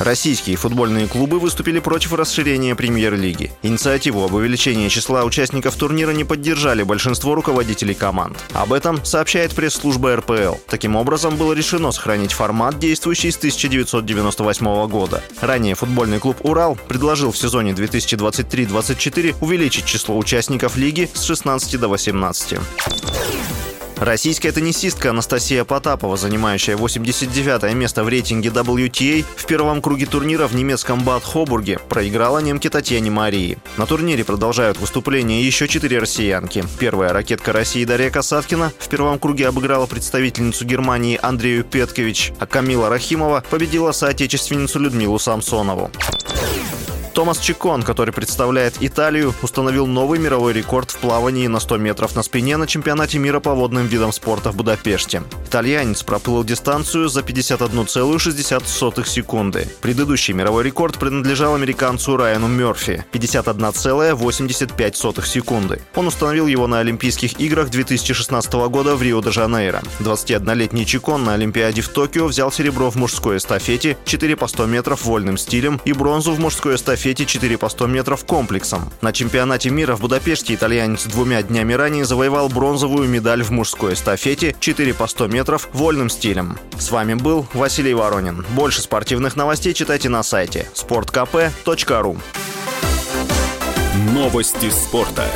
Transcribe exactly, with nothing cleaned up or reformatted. Российские футбольные клубы выступили против расширения премьер-лиги. Инициативу об увеличении числа участников турнира не поддержали большинство руководителей команд. Об этом сообщает пресс-служба эр пэ эл. Таким образом, было решено сохранить формат, действующий с тысяча девятьсот девяносто восьмого года. Ранее футбольный клуб «Урал» предложил в сезоне две тысячи двадцать три двадцать четыре увеличить число участников лиги с шестнадцати до восемнадцати. Российская теннисистка Анастасия Потапова, занимающая восемьдесят девятое место в рейтинге дабл ю ти эй, в первом круге турнира в немецком Бад-Хомбурге проиграла немке Татьяне Марии. На турнире продолжают выступление еще четыре россиянки. Первая ракетка России Дарья Касаткина в первом круге обыграла представительницу Германии Андрею Петкович, а Камила Рахимова победила соотечественницу Людмилу Самсонову. Томас Чеккон, который представляет Италию, установил новый мировой рекорд в плавании на сто метров на спине на чемпионате мира по водным видам спорта в Будапеште. Итальянец проплыл дистанцию за пятьдесят одна целая шестьдесят сотых секунды. Предыдущий мировой рекорд принадлежал американцу Райану Мёрфи – пятьдесят одна целая восемьдесят пять сотых секунды. Он установил его на Олимпийских играх две тысячи шестнадцатого года в Рио-де-Жанейро. двадцатиоднолетний Чеккон на Олимпиаде в Токио взял серебро в мужской эстафете четыре по сто метров вольным стилем и бронзу в мужской эстафете четыре по сто метров комплексом. На чемпионате мира в Будапеште итальянец двумя днями ранее завоевал бронзовую медаль в мужской эстафете четыре по сто метров вольным стилем. С вами был Василий Воронин. Больше спортивных новостей читайте на сайте спорт кэ пэ точка ру. Новости спорта.